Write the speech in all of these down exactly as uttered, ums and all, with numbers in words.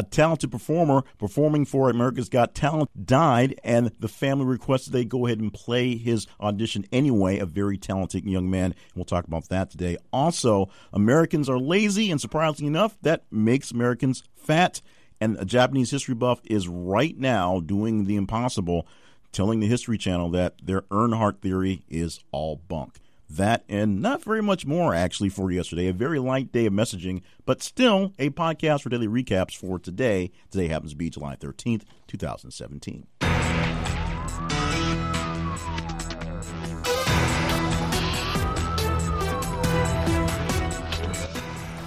a talented performer performing for America's Got Talent, died, and the family requested they go ahead and play his audition anyway, a very talented young man. We'll talk about that today. Also, Americans are lazy, and surprisingly enough, that makes Americans fat. And a Japanese history buff is right now doing the impossible, telling the History Channel that their Earhart theory is all bunk. That and not very much more, actually, for yesterday. A very light day of messaging, but still a podcast for daily recaps for today. Today happens to be July thirteenth, twenty seventeen.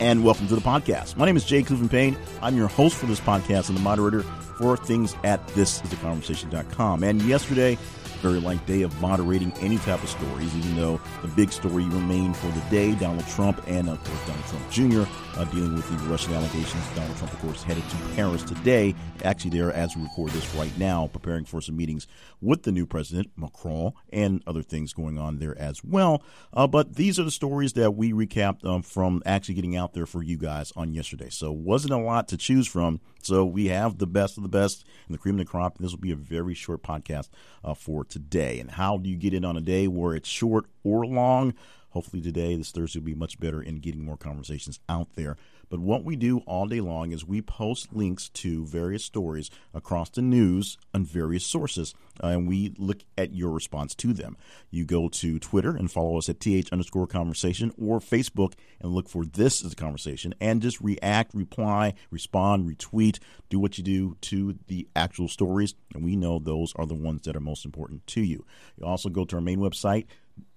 And welcome to the podcast. My name is Jay Cleveland Payne. I'm your host for this podcast and the moderator for things at this is the conversation dot com. And yesterday, very light day of moderating any type of stories, even though the big story remained for the day, Donald Trump and, of course, Donald Trump Junior Uh, dealing with the Russian allegations. Donald Trump, of course, headed to Paris today. Actually, there, as we record this right now, preparing for some meetings with the new president, Macron, and other things going on there as well. Uh, but these are the stories that we recapped um, from actually getting out there for you guys on yesterday. So wasn't a lot to choose from. So we have the best of the best and the cream of the crop. This will be a very short podcast uh, for today. And how do you get in on a day where it's short or long? Hopefully today, this Thursday, will be much better in getting more conversations out there. But what we do all day long is we post links to various stories across the news on various sources, uh, and we look at your response to them. You go to Twitter and follow us at th underscore conversation or Facebook and look for This Is a Conversation and just react, reply, respond, retweet, do what you do to the actual stories. And we know those are the ones that are most important to you. You also go to our main website,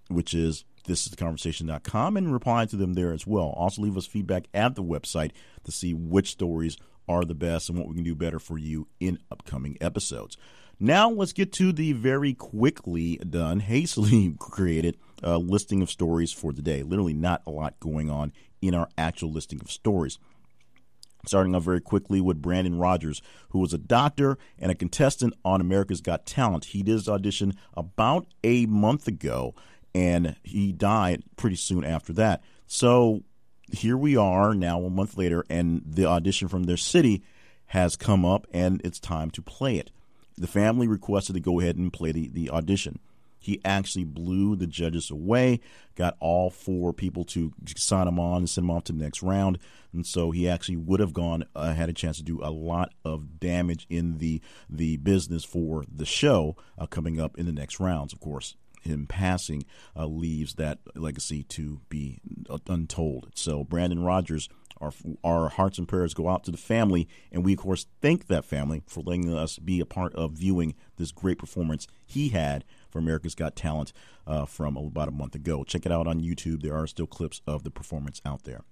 which is this is the conversation dot com, and reply to them there as well. Also leave us feedback at the website to see which stories are the best and what we can do better for you in upcoming episodes. Now let's get to the very quickly done, hastily created uh, listing of stories for the day. Literally not a lot going on in our actual listing of stories. Starting off very quickly with Brandon Rogers, who was a doctor and a contestant on America's Got Talent. He did his audition about a month ago, and he died pretty soon after that. So here we are now a month later, and the audition from their city has come up, and it's time to play it. The family requested to go ahead and play the, the audition. He actually blew the judges away, got all four people to sign him on and send him off to the next round. And so he actually would have gone, uh, had a chance to do a lot of damage in the, the business for the show uh, coming up in the next rounds, of course. Him passing uh, leaves that legacy to be untold. So Brandon Rogers, our, our hearts and prayers go out to the family, and we, of course, thank that family for letting us be a part of viewing this great performance he had for America's Got Talent uh, from about a month ago. Check it out on YouTube. There are still clips of the performance out there.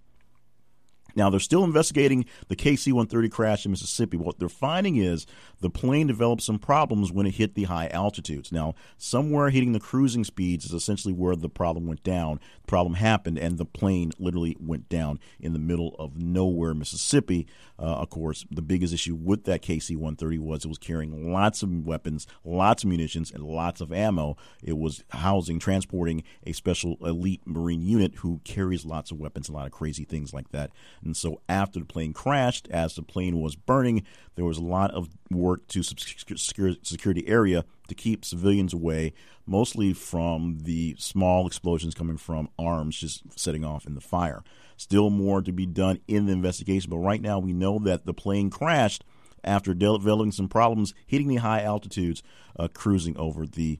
Now, they're still investigating the K C one thirty crash in Mississippi. What they're finding is the plane developed some problems when it hit the high altitudes. Now, somewhere hitting the cruising speeds is essentially where the problem went down. The problem happened, and the plane literally went down in the middle of nowhere, Mississippi. Uh, of course, the biggest issue with that K C one thirty was it was carrying lots of weapons, lots of munitions, and lots of ammo. It was housing, transporting a special elite Marine unit who carries lots of weapons, a lot of crazy things like that. And so after the plane crashed, as the plane was burning, there was a lot of work to security area to keep civilians away, mostly from the small explosions coming from arms just setting off in the fire. Still more to be done in the investigation, but right now we know that the plane crashed after developing some problems, hitting the high altitudes, uh, cruising over the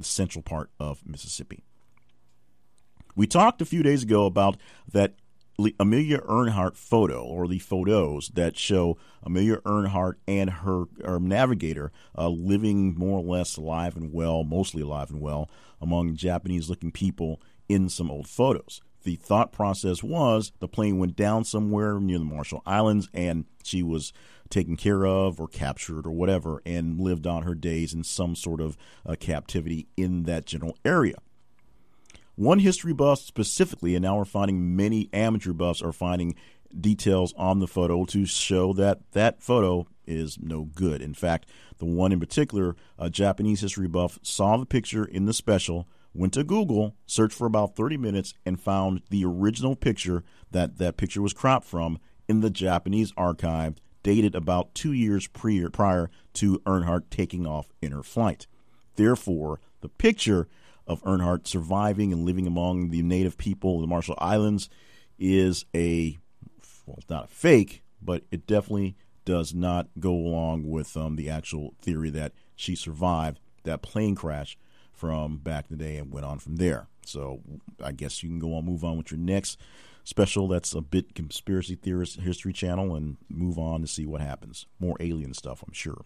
central part of Mississippi. We talked a few days ago about that Amelia Earhart photo, or the photos that show Amelia Earhart and her, her navigator uh, living more or less alive and well, mostly alive and well, among Japanese-looking people in some old photos. The thought process was the plane went down somewhere near the Marshall Islands, and she was taken care of or captured or whatever and lived on her days in some sort of uh, captivity in that general area. One history buff specifically, and now we're finding many amateur buffs are finding details on the photo to show that that photo is no good. In fact, the one in particular, a Japanese history buff, saw the picture in the special, went to Google, searched for about thirty minutes, and found the original picture that that picture was cropped from in the Japanese archive dated about two years prior, prior to Earhart taking off in her flight. Therefore, the picture of Earhart surviving and living among the native people of the Marshall Islands is a, well, it's not a fake, but it definitely does not go along with um, the actual theory that she survived that plane crash from back in the day and went on from there. So I guess you can go on, move on with your next special. That's a bit conspiracy theorist history channel, and move on to see what happens. More alien stuff, I'm sure.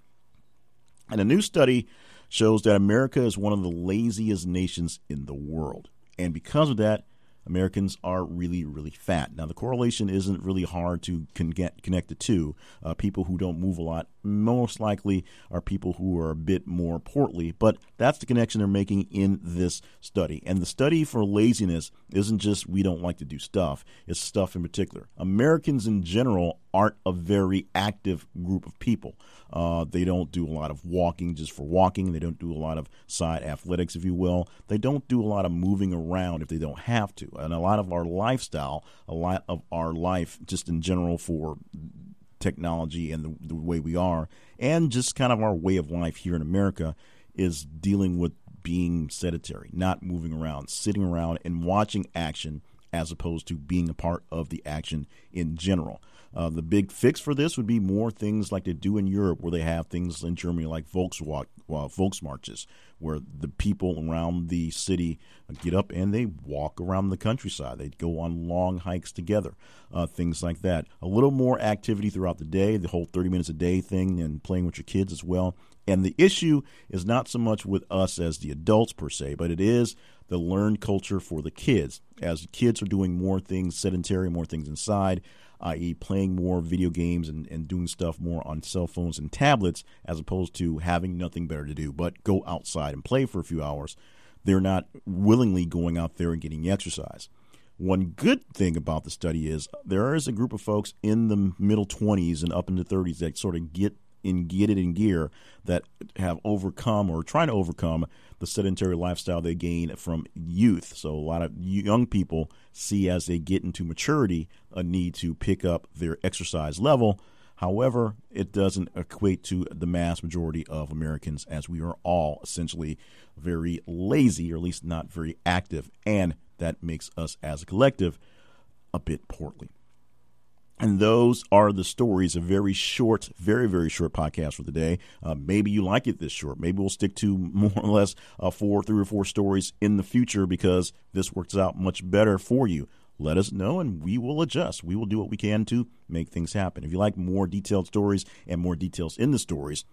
And a new study shows that America is one of the laziest nations in the world. And because of that, Americans are really, really fat. Now, the correlation isn't really hard to con- get connect the two. Uh, people who don't move a lot most likely are people who are a bit more portly, but that's the connection they're making in this study. And the study for laziness isn't just we don't like to do stuff, it's stuff in particular. Americans in general aren't a very active group of people. Uh, they don't do a lot of walking just for walking. They don't do a lot of side athletics, if you will. They don't do a lot of moving around if they don't have to. And a lot of our lifestyle, a lot of our life just in general for technology and the, the way we are, and just kind of our way of life here in America is dealing with being sedentary, not moving around, sitting around and watching action as opposed to being a part of the action in general. Uh, the big fix for this would be more things like they do in Europe, where they have things in Germany like Volkswalk, uh, Volksmarches, where the people around the city get up and they walk around the countryside. They go on long hikes together, uh, things like that. A little more activity throughout the day, the whole thirty minutes a day thing, and playing with your kids as well. And the issue is not so much with us as the adults per se, but it is the learned culture for the kids. As kids are doing more things sedentary, more things inside, that is playing more video games and, and doing stuff more on cell phones and tablets as opposed to having nothing better to do but go outside and play for a few hours, they're not willingly going out there and getting exercise. One good thing about the study is there is a group of folks in the middle twenties and up into thirties that sort of get and get it in gear, that have overcome or trying to overcome the sedentary lifestyle they gain from youth. So a lot of young people see as they get into maturity a need to pick up their exercise level. However, it doesn't equate to the mass majority of Americans, as we are all essentially very lazy, or at least not very active. And that makes us as a collective a bit portly. And those are the stories, a very short, very, very short podcast for the day. Uh, maybe you like it this short. Maybe we'll stick to more or less uh, four, three or four stories in the future because this works out much better for you. Let us know and we will adjust. We will do what we can to make things happen. If you like more detailed stories and more details in the stories,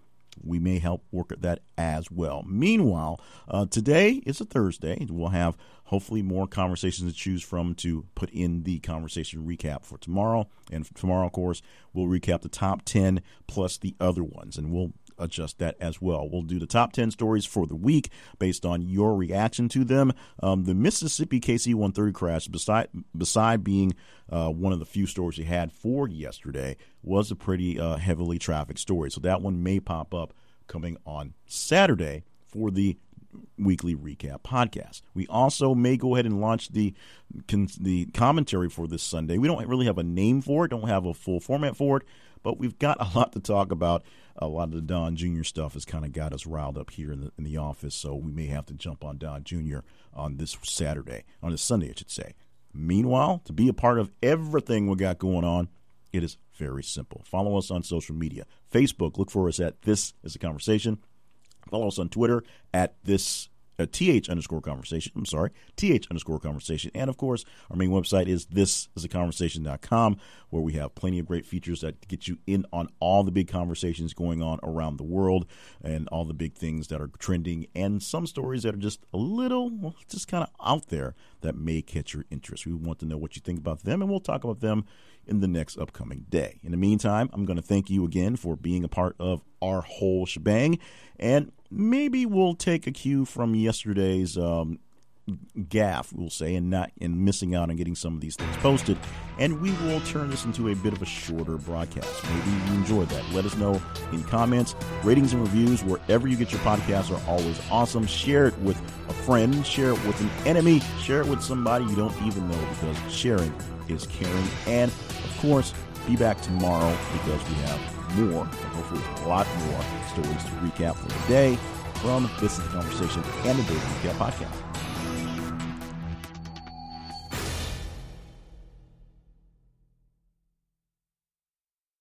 we may help work at that as well. Meanwhile, uh, today is a Thursday. We'll have hopefully more conversations to choose from to put in the conversation recap for tomorrow. And tomorrow, of course, we'll recap the top ten plus the other ones, and we'll adjust that as well. We'll do the top ten stories for the week based on your reaction to them. Um, the Mississippi K C one thirty crash, beside, beside being uh, one of the few stories we had for yesterday, was a pretty uh, heavily trafficked story. So that one may pop up coming on Saturday for the weekly recap podcast. We also may go ahead and launch the the commentary for this Sunday. We don't really have a name for it, don't have a full format for it, but we've got a lot to talk about. A lot of the Don Junior stuff has kind of got us riled up here in the, in the office, so we may have to jump on Don Junior on this Saturday, on this Sunday, I should say. Meanwhile, to be a part of everything we got going on, it is very simple. Follow us on social media. Facebook, look for us at This Is a Conversation. Follow us on Twitter at this uh, th underscore conversation. I'm sorry, th underscore conversation. And of course, our main website is this is a conversation dot com, where we have plenty of great features that get you in on all the big conversations going on around the world and all the big things that are trending and some stories that are just a little, well, just kind of out there that may catch your interest. We want to know what you think about them, and we'll talk about them in the next upcoming day. In the meantime, I'm going to thank you again for being a part of our whole shebang, and maybe we'll take a cue from yesterday's um, gaffe, we'll say, and not in missing out on getting some of these things posted, and we will turn this into a bit of a shorter broadcast. Maybe you enjoyed that. Let us know in comments. Ratings and reviews wherever you get your podcasts are always awesome. Share it with a friend. Share it with an enemy. Share it with somebody you don't even know, because sharing is caring. And, of course, Be back tomorrow because we have more, and hopefully a lot more, stories to recap for the day from This Is the Conversation and the Daily Recap Podcast.